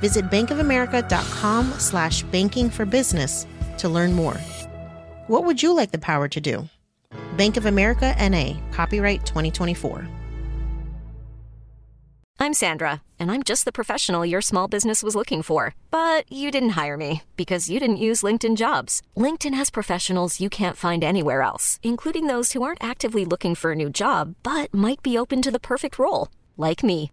Visit bankofamerica.com/bankingforbusiness to learn more. What would you like the power to do? Bank of America, N.A., copyright 2024. I'm Sandra, and I'm just the professional your small business was looking for. But you didn't hire me because you didn't use LinkedIn Jobs. LinkedIn has professionals you can't find anywhere else, including those who aren't actively looking for a new job, but might be open to the perfect role, like me.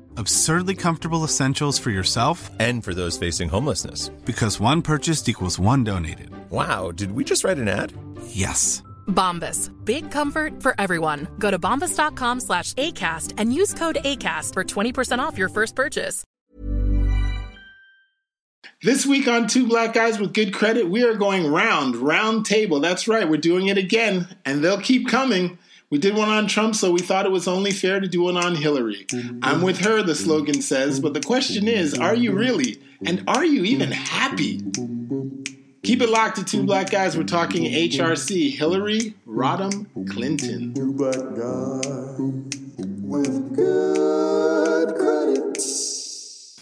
Absurdly comfortable essentials for yourself. And for those facing homelessness. Because one purchased equals one donated. Wow, did we just write an ad? Yes. Bombas. Big comfort for everyone. Go to bombas.com/ACAST and use code ACAST for 20% off your first purchase. This week on Two Black Guys with Good Credit, we are going round table. That's right. We're doing it again, and they'll keep coming. We did one on Trump, so we thought it was only fair to do one on Hillary. I'm with her, the slogan says, but the question is, are you really? And are you even happy? Keep it locked to Two Black Guys. We're talking HRC, Hillary Rodham Clinton. Two Black Guys with Good Credit.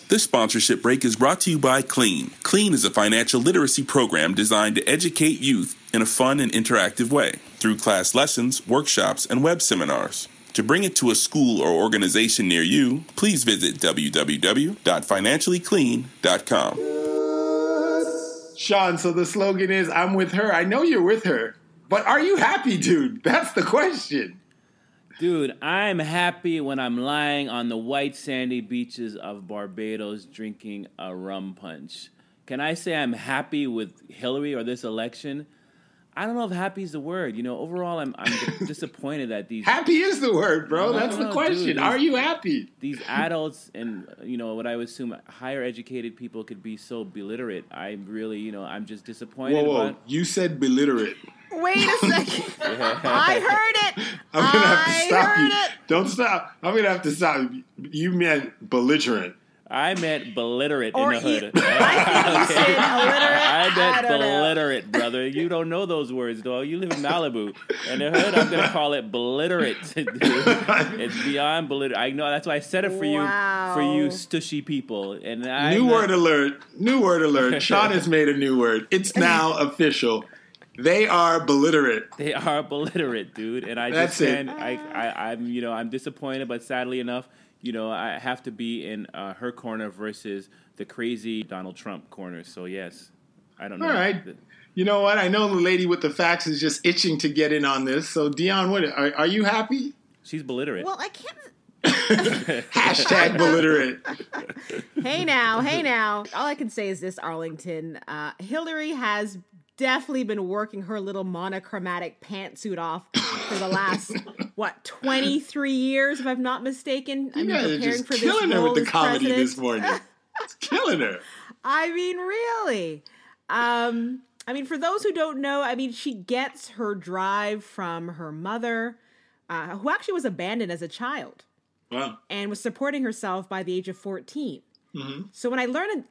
This sponsorship break is brought to you by Clean. Clean is a financial literacy program designed to educate youth in a fun and interactive way through class lessons, workshops, and web seminars. To bring it to a school or organization near you, please visit www.financiallyclean.com. Sean, so the slogan is, I'm with her. I know you're with her, but are you happy, dude? That's the question. Dude, I'm happy when I'm lying on the white sandy beaches of Barbados drinking a rum punch. Can I say I'm happy with Hillary or this election? I don't know if happy is the word. You know, overall, I'm disappointed that these... Happy is the word, bro. That's the question. Dude, are you happy? These adults and, you know, what I would assume higher educated people could be so beliterate. I'm really, you know, I'm just disappointed. Whoa. You said beliterate. Wait a second. I heard it. I'm going to have to stop you. Don't stop. I'm going to have to stop you. You meant belligerent. I meant belligerent in the hood. I think you said illiterate. I meant belligerent, brother. You don't know those words, dog. You live in Malibu. In the hood, I'm going to call it belligerent. It's beyond belligerent. I know. That's why I said it for you stushy people. And New word alert. Sean has made a new word. It's now official. They are belligerent. They are belligerent, dude. And I just stand, I'm, you know, I'm disappointed, but sadly enough, you know, I have to be in her corner versus the crazy Donald Trump corner. So yes, I don't know. All right. You know what? I know the lady with the facts is just itching to get in on this. So Dion, what are you happy? She's belligerent. Well, I can't. Hashtag belligerent. Hey now. All I can say is this, Arlington. Hillary has definitely been working her little monochromatic pantsuit off for the last 23 years, if I'm not mistaken. I'm preparing for this. Killing her with the comedy president. This morning. It's killing her. I mean, really. For those who don't know, she gets her drive from her mother, who actually was abandoned as a child. Wow. And was supporting herself by the age of 14. Mm-hmm. So when I learned,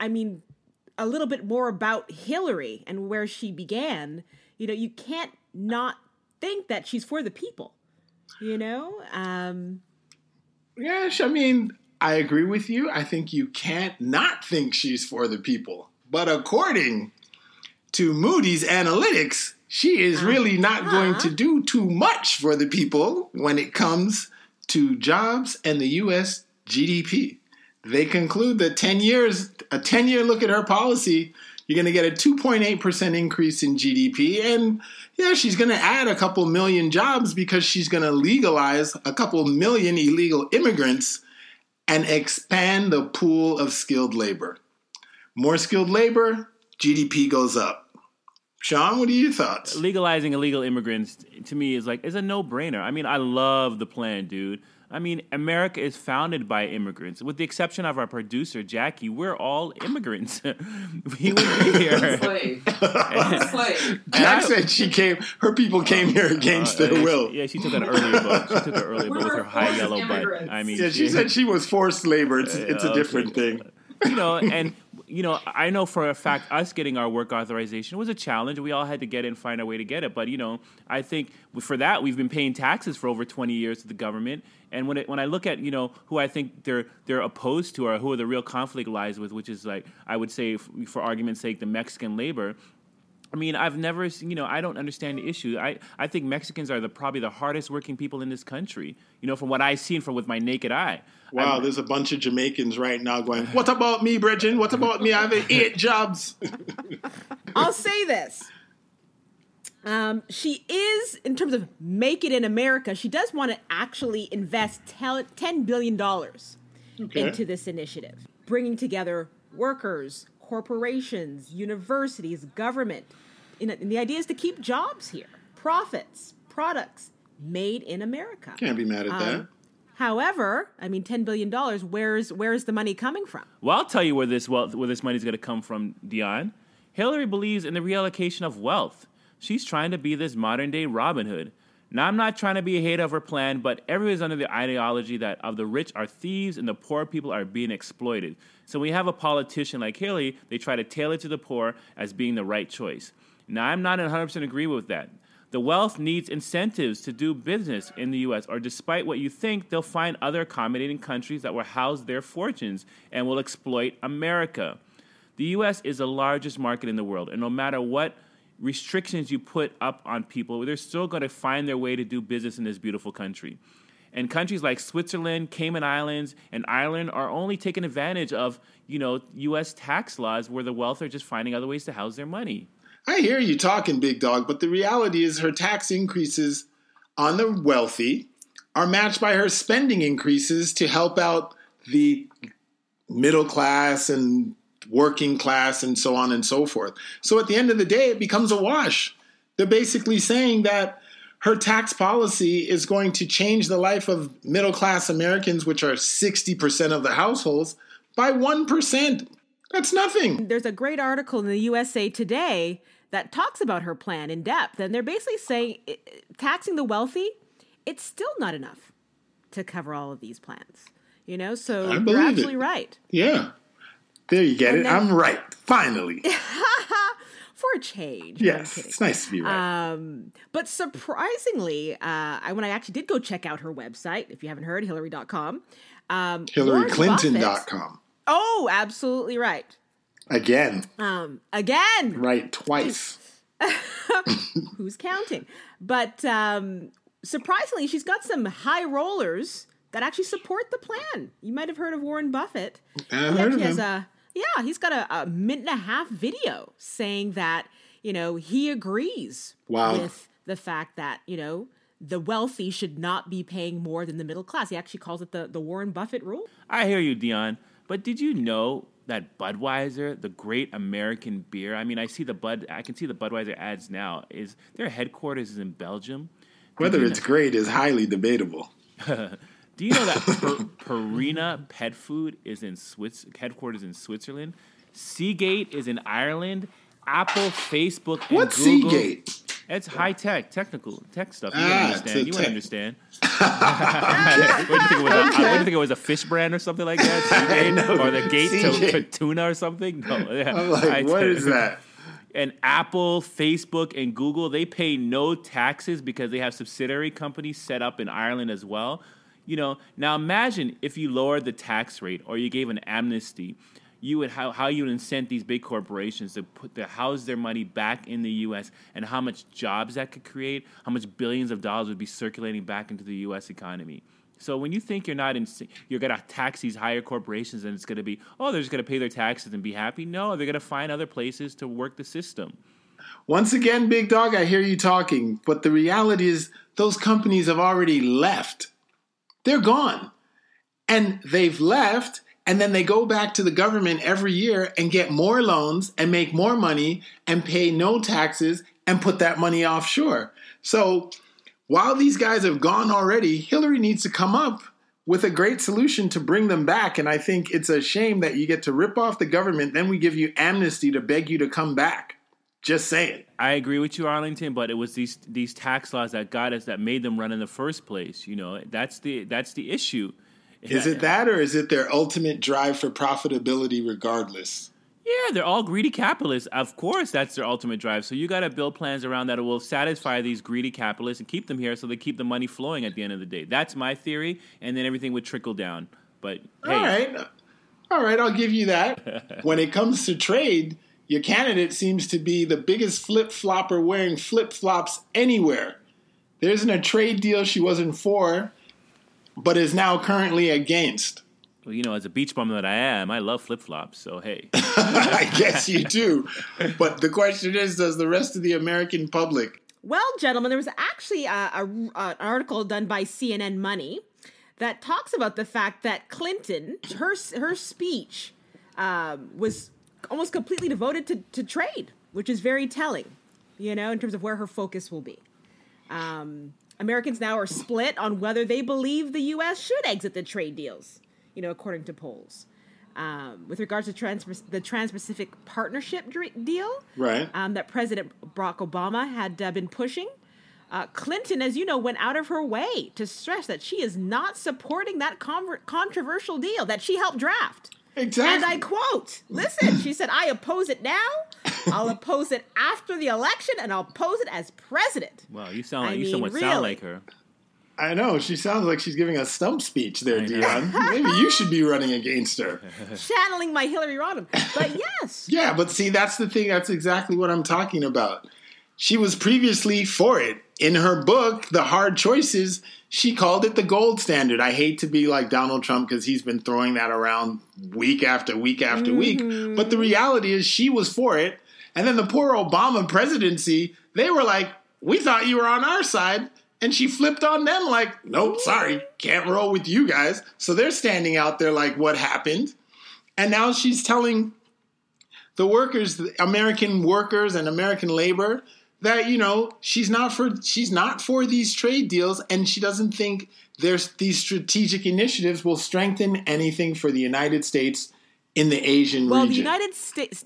a little bit more about Hillary and where she began, you know, you can't not think that she's for the people, you know? Yes, I agree with you. I think you can't not think she's for the people. But according to Moody's analytics, she is really not going to do too much for the people when it comes to jobs and the U.S. GDP. They conclude that a 10-year look at her policy You're going to get a 2.8% increase in GDP. And yeah, she's going to add a couple million jobs because she's going to legalize a couple million illegal immigrants and expand the pool of skilled labor. More skilled labor, GDP goes up. Sean, what are your thoughts? Legalizing illegal immigrants, to me, is like, it's a no-brainer. I mean, I love the plan, dude. I mean, America is founded by immigrants. With the exception of our producer, Jackie, we're all immigrants. We were here. Slave. Jack said she came, her people came here against their will. Yeah, she took an earlier boat. She took an earlier boat with her high yellow butt. I mean, yeah, she said she was forced labor. It's a different thing. You know, and... You know, I know for a fact us getting our work authorization was a challenge. We all had to get it and find a way to get it. But, you know, I think for that, we've been paying taxes for over 20 years to the government. And when I look at, you know, who I think they're opposed to or who the real conflict lies with, which is like, I would say, for argument's sake, the Mexican labor. I mean, I've never, you know, I don't understand the issue. I think Mexicans are probably the hardest working people in this country, you know, from what I've seen with my naked eye. Wow, there's a bunch of Jamaicans right now going, what about me, Bridget? What about me? I have 8 jobs. I'll say this. She is, in terms of make it in America, she does want to actually invest $10 billion into this initiative, bringing together workers, corporations, universities, government. And the idea is to keep jobs here, profits, products made in America. Can't be mad at that. However, I mean, $10 billion, where's the money coming from? Well, I'll tell you where this money is going to come from, Dion. Hillary believes in the reallocation of wealth. She's trying to be this modern-day Robin Hood. Now, I'm not trying to be a hater of her plan, but everyone's under the ideology that the rich are thieves and the poor people are being exploited. So when you have a politician like Hillary, they try to tailor to the poor as being the right choice. Now, I'm not 100% agree with that. The wealth needs incentives to do business in the U.S., or despite what you think, they'll find other accommodating countries that will house their fortunes and will exploit America. The U.S. is the largest market in the world, and no matter what restrictions you put up on people, they're still going to find their way to do business in this beautiful country. And countries like Switzerland, Cayman Islands, and Ireland are only taking advantage of, you know, U.S. tax laws where the wealth are just finding other ways to house their money. I hear you talking, big dog, but the reality is her tax increases on the wealthy are matched by her spending increases to help out the middle class and working class and so on and so forth. So at the end of the day, it becomes a wash. They're basically saying that her tax policy is going to change the life of middle-class Americans, which are 60% of the households, by 1%. That's nothing. There's a great article in the USA Today that talks about her plan in depth, and they're basically saying taxing the wealthy, it's still not enough to cover all of these plans. You know, so you're absolutely right. Yeah. There you get it. I'm right. Finally. For a change. Yes. It's nice to be right. But surprisingly, when I actually did go check out her website, if you haven't heard, Hillary.com. HillaryClinton.com. Oh, absolutely right. Again. Right. Twice. Who's counting? But surprisingly, she's got some high rollers that actually support the plan. You might have heard of Warren Buffett. He's got a minute-and-a-half video saying that, you know, he agrees with the fact that, you know, the wealthy should not be paying more than the middle class. He actually calls it the Warren Buffett rule. I hear you, Dion. But did you know that Budweiser, the great American beer, I mean, I can see the Budweiser ads now. Is their headquarters is in Belgium? Whether it's great is highly debatable. Do you know that Purina pet food is in headquarters in Switzerland? Seagate is in Ireland. Apple, Facebook, and what's Google. What's Seagate? It's high tech, technical, tech stuff. You wouldn't understand. What do you think it was, a fish brand or something like that? Seagate? Or the gate to tuna or something? No. Yeah. I'm like, what is that? And Apple, Facebook, and Google, they pay no taxes because they have subsidiary companies set up in Ireland as well. You know, now imagine if you lowered the tax rate or you gave an amnesty, you would how you would incent these big corporations to house their money back in the U.S. and how much jobs that could create, how much billions of dollars would be circulating back into the U.S. economy. So when you think you're not in, you're going to tax these higher corporations and it's going to be, oh, they're just going to pay their taxes and be happy. No, they're going to find other places to work the system. Once again, Big Dog, I hear you talking, but the reality is those companies have already left. They're gone. And they've left, and then they go back to the government every year and get more loans and make more money and pay no taxes and put that money offshore. So while these guys have gone already, Hillary needs to come up with a great solution to bring them back. And I think it's a shame that you get to rip off the government, then we give you amnesty to beg you to come back. Just saying. I agree with you, Arlington, but it was these tax laws that got us, that made them run in the first place. You know, that's the issue. Is it that, or is it their ultimate drive for profitability regardless? Yeah, they're all greedy capitalists. Of course, that's their ultimate drive. So you got to build plans around that will satisfy these greedy capitalists and keep them here so they keep the money flowing at the end of the day. That's my theory, and then everything would trickle down. But hey. All right, I'll give you that. When it comes to trade, your candidate seems to be the biggest flip-flopper wearing flip-flops anywhere. There isn't a trade deal she wasn't for, but is now currently against. Well, you know, as a beach bum that I am, I love flip-flops, so hey. I guess you do. But the question is, does the rest of the American public? Well, gentlemen, there was actually an article done by CNN Money that talks about the fact that Clinton, her speech was almost completely devoted to trade, which is very telling, you know, in terms of where her focus will be. Americans now are split on whether they believe the U.S. should exit the trade deals, you know, according to polls. With regards to the Trans-Pacific Partnership deal, right, that President Barack Obama had been pushing, Clinton, as you know, went out of her way to stress that she is not supporting that controversial deal that she helped draft. Exactly. And I quote, listen, she said, I oppose it now, I'll oppose it after the election, and I'll oppose it as president. Wow, you sound like, you somewhat really sound like her. I know, she sounds like she's giving a stump speech there, Dion. Maybe you should be running against her. Channeling my Hillary Rodham, but yes. Yeah, but see, that's the thing, that's exactly what I'm talking about. She was previously for it. In her book, The Hard Choices, she called it the gold standard. I hate to be like Donald Trump because he's been throwing that around week after week after week. But the reality is she was for it. And then the poor Obama presidency, they were like, we thought you were on our side. And she flipped on them like, nope, sorry, can't roll with you guys. So they're standing out there like, what happened? And now she's telling the workers, the American workers and American labor, that, you know, she's not for these trade deals, and she doesn't think these strategic initiatives will strengthen anything for the United States in the Asian region. Well, the United States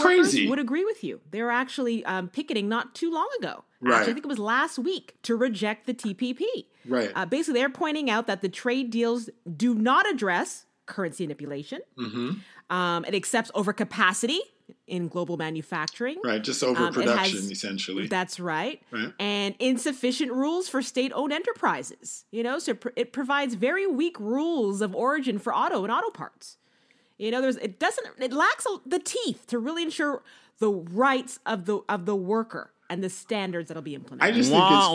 would agree with you. They were actually picketing not too long ago. Right. Actually, I think it was last week, to reject the TPP. Right. Basically, they're pointing out that the trade deals do not address currency manipulation. Mm-hmm. It accepts overcapacity in global manufacturing. Right, just overproduction, essentially. That's right. And insufficient rules for state-owned enterprises. You know, so it provides very weak rules of origin for auto and auto parts. You know, it lacks the teeth to really ensure the rights of the worker and the standards that'll be implemented. I just think it's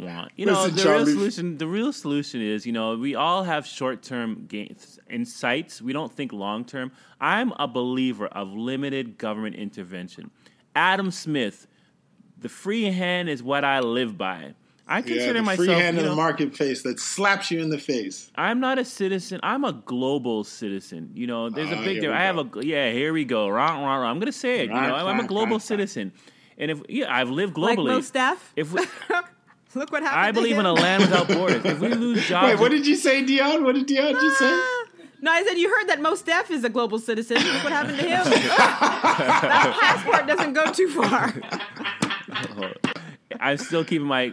funny. You know, the real solution is, you know, we all have short-term gains, insights. We don't think long-term. I'm a believer of limited government intervention. Adam Smith, the free hand is what I live by. I consider myself, free hand in the marketplace that slaps you in the face. I'm not a citizen. I'm a global citizen. You know, there's a big difference. Here we go. I'm going to say it. You know, I'm a global citizen. And I've lived globally. Like most staff? Look what happened. I believe in a land without borders. If we lose jobs. Wait, what did you say, Dion? What did Dion just say? No, I said, you heard that Mos Def is a global citizen. Look what happened to him. That passport doesn't go too far. I'm still keeping my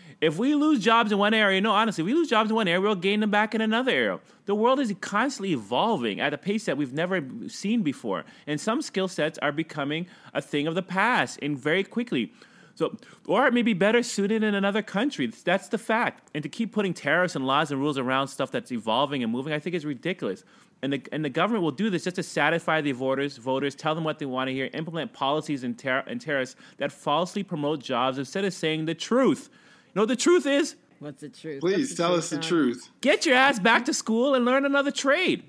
If we lose jobs in one area, we'll gain them back in another area. The world is constantly evolving at a pace that we've never seen before. And some skill sets are becoming a thing of the past and very quickly. So, or it may be better suited in another country. That's the fact. And to keep putting tariffs and laws and rules around stuff that's evolving and moving, I think is ridiculous. And the government will do this just to satisfy the voters, tell them what they want to hear, implement policies and tariffs that falsely promote jobs instead of saying the truth. You know the truth is? What's the truth? Please tell us the truth. Get your ass back to school and learn another trade.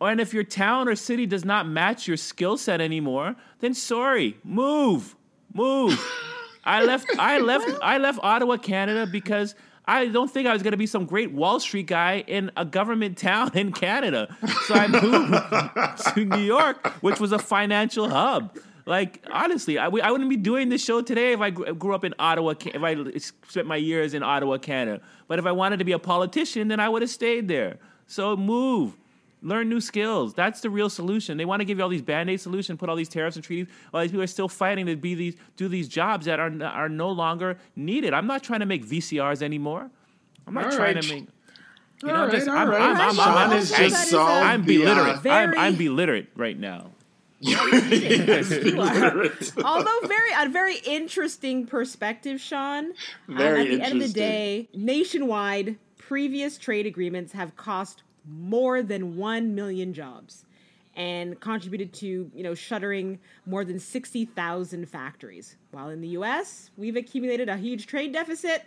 And if your town or city does not match your skill set anymore, then sorry, move. I left Ottawa, Canada, because I don't think I was going to be some great Wall Street guy in a government town in Canada. So I moved to New York, which was a financial hub. Like, honestly, I wouldn't be doing this show today if I grew up in Ottawa, if I spent my years in Ottawa, Canada. But if I wanted to be a politician, then I would have stayed there. So move. Learn new skills. That's the real solution. They want to give you all these Band-Aid solutions, put all these tariffs and treaties. All these people are still fighting to do these jobs that are no longer needed. I'm not trying to make VCRs anymore. I'm not trying to make... I'm beliterate. I'm beliterate right now. Yes, you are. Although a very interesting perspective, Sean. Very interesting. At the end of the day, nationwide, previous trade agreements have cost more than 1 million jobs and contributed to, shuttering more than 60,000 factories. While in the U.S., we've accumulated a huge trade deficit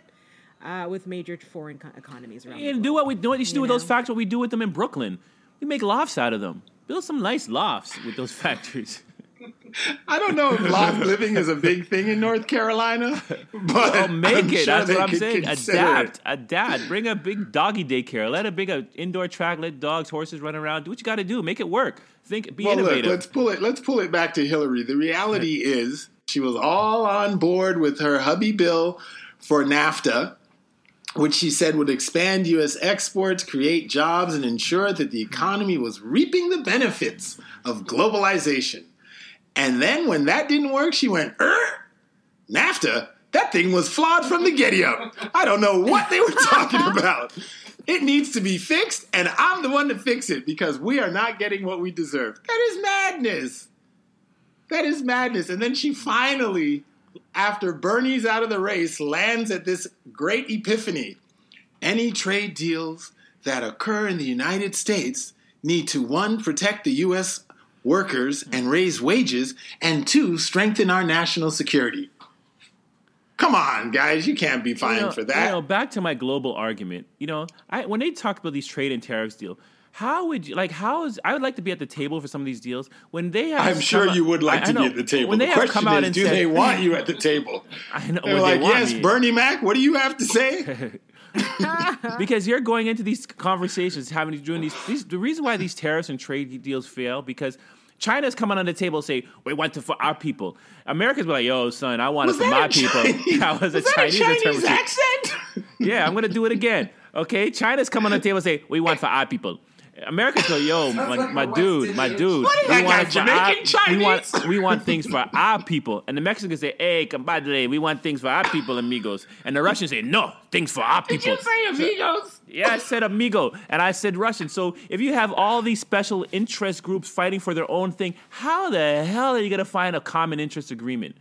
with major foreign economies around the world. What you should do with those factories, what we do with them in Brooklyn. We make lofts out of them. Build some nice lofts with those factories. I don't know if loft living is a big thing in North Carolina, but that's what I'm saying. Adapt. Bring a big doggy daycare. Let a big indoor track. Let dogs, horses run around. Do what you got to do. Make it work. Be innovative. Look, let's pull it back to Hillary. The reality is she was all on board with her hubby bill for NAFTA, which she said would expand U.S. exports, create jobs, and ensure that the economy was reaping the benefits of globalization. And then when that didn't work, she went, NAFTA, that thing was flawed from the get-go. I don't know what they were talking about. It needs to be fixed, and I'm the one to fix it because we are not getting what we deserve. That is madness. And then she finally, after Bernie's out of the race, lands at this great epiphany. Any trade deals that occur in the United States need to, one, protect the U.S. workers and raise wages, and two, strengthen our national security. Come on, guys, you can't be fine for that. Back to my global argument. When they talk about these trade and tariffs deal, I would like to be at the table for some of these deals when they have. I'm sure you would like to be at the table. When the question is, do they want you at the table? I know. They're like, yes, Bernie Mac, what do you have to say? Because you're going into these conversations, the reason why these tariffs and trade deals fail because China's coming on the table and say, we want to for our people. Americans be like, yo, son, I want it for my people. That was a Chinese accent? Yeah, I'm going to do it again. Okay, China's coming on the table and say, we want for our people. America's go, yo, my dude. We want, we want things for our people. And the Mexicans say, hey, compadre, we want things for our people, amigos. And the Russians say, no, things for our people. Did you say amigos? Yeah, I said amigo. And I said Russian. So if you have all these special interest groups fighting for their own thing, how the hell are you going to find a common interest agreement?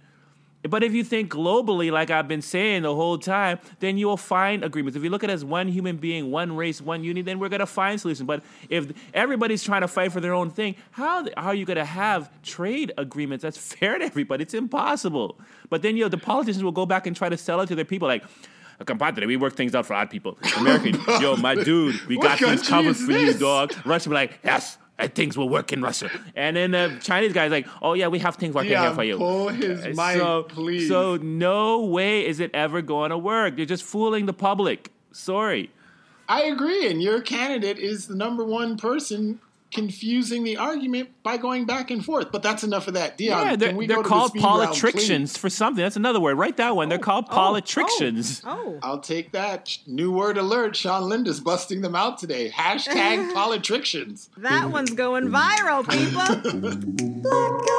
But if you think globally, like I've been saying the whole time, then you will find agreements. If you look at it as one human being, one race, one unity, then we're going to find solutions. But if everybody's trying to fight for their own thing, how are you going to have trade agreements that's fair to everybody? It's impossible. But then, you know, the politicians will go back and try to sell it to their people like, compadre, we work things out for our people. American, yo, my dude, we got these covers for you, dog. Russian be like, yes. Things will work in Russia. And then the Chinese guy's like, oh, yeah, we have things working here for you. Pull his mic, please. So no way is it ever going to work. You're just fooling the public. Sorry. I agree. And your candidate is the number one person confusing the argument by going back and forth. But that's enough of that. Dion, yeah, they're called politrictions for something. That's another word. Write that one. They're called politrictions. Oh. I'll take that. New word alert. Sean Linda's busting them out today. # politrictions. That one's going viral, people. Black guys.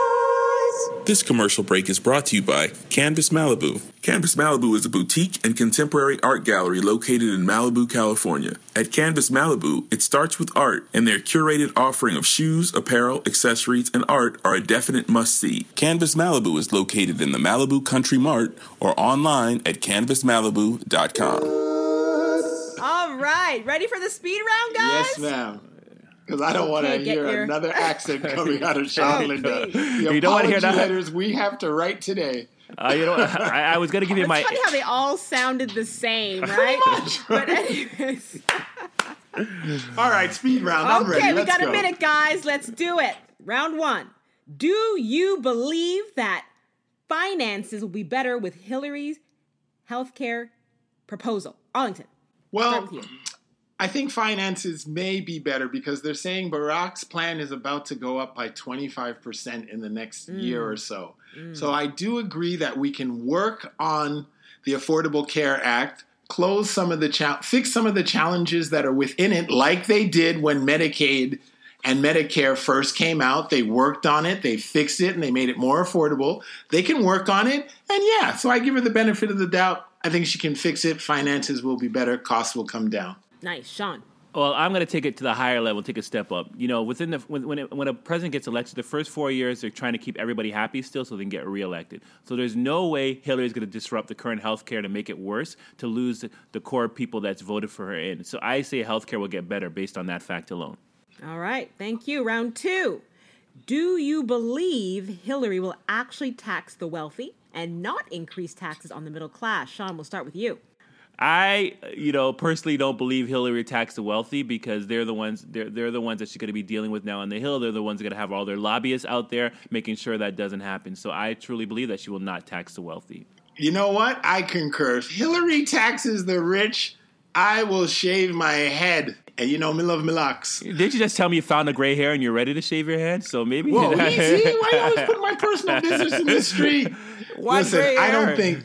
This commercial break is brought to you by Canvas Malibu. Canvas Malibu is a boutique and contemporary art gallery located in Malibu, California. At Canvas Malibu, it starts with art, and their curated offering of shoes, apparel, accessories, and art are a definite must-see. Canvas Malibu is located in the Malibu Country Mart or online at canvasmalibu.com. All right. Ready for the speed round, guys? Yes, ma'am. Because I don't want to hear another accent coming out of Sean Linda. You don't want to hear that. The apology letters we have to write today. You know, I was going to give you my... It's funny how they all sounded the same, right? But anyways. All right, speed round. I'm ready. Okay, we got a minute, guys. Let's do it. Round one. Do you believe that finances will be better with Hillary's healthcare proposal? Arlington. Well, I think finances may be better because they're saying Barack's plan is about to go up by 25% in the next year or so. Mm. So I do agree that we can work on the Affordable Care Act, fix some of the challenges that are within it, like they did when Medicaid and Medicare first came out. They worked on it, they fixed it, and they made it more affordable. They can work on it, and yeah, so I give her the benefit of the doubt. I think she can fix it. Finances will be better. Costs will come down. Nice. Sean. Well, I'm going to take it to the higher level, take a step up. You know, when a president gets elected, the first 4 years, they're trying to keep everybody happy still so they can get reelected. So there's no way Hillary's going to disrupt the current health care to make it worse, to lose the core people that's voted for her in. So I say health care will get better based on that fact alone. All right. Thank you. Round two. Do you believe Hillary will actually tax the wealthy and not increase taxes on the middle class? Sean, we'll start with you. I, you know, personally don't believe Hillary attacks the wealthy because they're the ones that she's going to be dealing with now on the Hill. They're the ones that are going to have all their lobbyists out there making sure that doesn't happen. So I truly believe that she will not tax the wealthy. You know what? I concur. If Hillary taxes the rich, I will shave my head. And you know, me love me locks. Did you just tell me you found a gray hair and you're ready to shave your head? So maybe... Whoa, easy? Why do you always put my personal business in the street? Why listen, gray hair?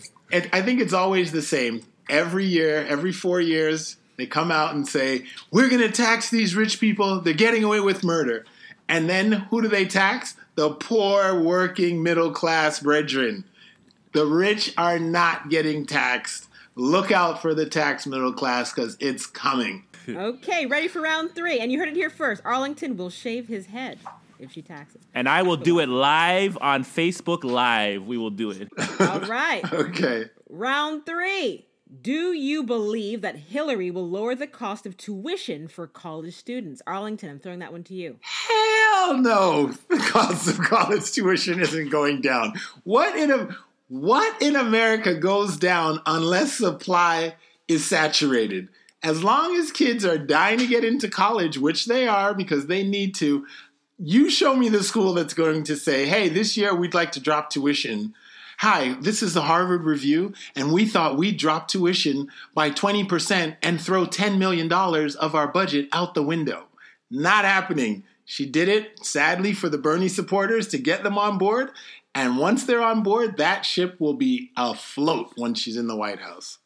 I think it's always the same. Every year, every 4 years, they come out and say, we're going to tax these rich people. They're getting away with murder. And then who do they tax? The poor, working, middle-class brethren. The rich are not getting taxed. Look out for the tax middle class because it's coming. Okay, ready for round three. And you heard it here first. Arlington will shave his head if she taxes. And I will do it live on Facebook Live. We will do it. All right. Okay. Round three. Do you believe that Hillary will lower the cost of tuition for college students? Arlington, I'm throwing that one to you. Hell no! The cost of college tuition isn't going down. What in America goes down unless supply is saturated? As long as kids are dying to get into college, which they are because they need to, you show me the school that's going to say, hey, this year we'd like to drop tuition. Hi, this is the Harvard Review, and we thought we'd drop tuition by 20% and throw $10 million of our budget out the window. Not happening. She did it, sadly, for the Bernie supporters to get them on board. And once they're on board, that ship will be afloat once she's in the White House.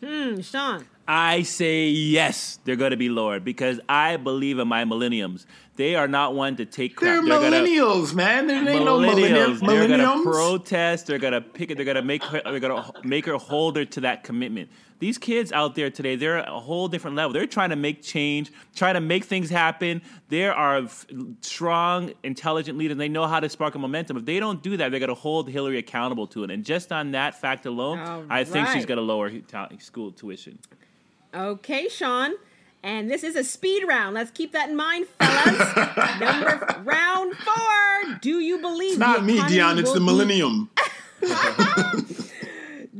Sean. I say yes, they're going to be lowered because I believe in my millennials. They are not one to take crap. They're millennials, gonna, man. There ain't no millennials. They're going to protest. They're going to pick it. They're going to make her hold her to that commitment. These kids out there today, they're a whole different level. They're trying to make change, trying to make things happen. They are strong, intelligent leaders. They know how to spark a momentum. If they don't do that, they're going to hold Hillary accountable to it. And just on that fact alone, I think she's going to lower school tuition. Okay, Sean. And this is a speed round. Let's keep that in mind, fellas. Round 4. Do you believe it's not me, Dion? It's the millennium.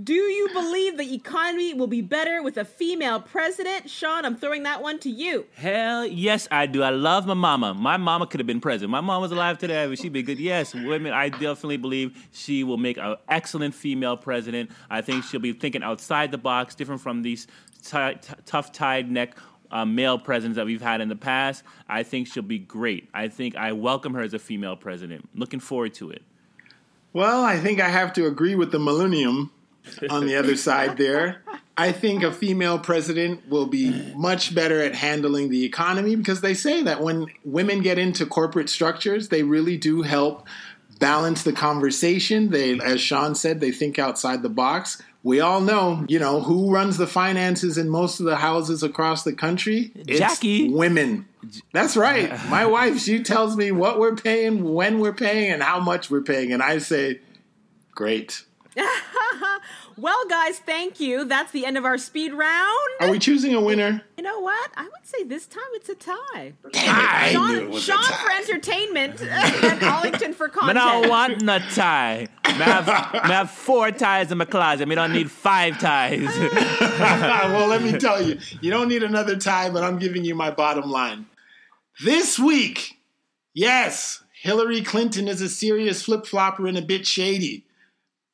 Do you believe the economy will be better with a female president? Sean, I'm throwing that one to you. Hell yes, I do. I love my mama. My mama could have been president. My mom was alive today, but she'd be good. Yes, women, I definitely believe she will make an excellent female president. I think she'll be thinking outside the box, different from these tough-tied neck male presidents that we've had in the past. I think she'll be great. I think I welcome her as a female president. Looking forward to it. Well, I think I have to agree with the millennium on the other side there. I think a female president will be much better at handling the economy because they say that when women get into corporate structures, they really do help balance the conversation. They, as Sean said, they think outside the box. We all know, you know, who runs the finances in most of the houses across the country? It's Jackie. Women. That's right. My wife, she tells me what we're paying, when we're paying, and how much we're paying. And I say, great. Well, guys, thank you. That's the end of our speed round. Are we choosing a winner? You know what? I would say this time it's a tie. Damn, Sean for entertainment and Arlington for content. I don't want no tie. I have 4 ties in my closet. I don't need 5 ties. Well, let me tell you. You don't need another tie, but I'm giving you my bottom line. This week, yes, Hillary Clinton is a serious flip-flopper and a bit shady.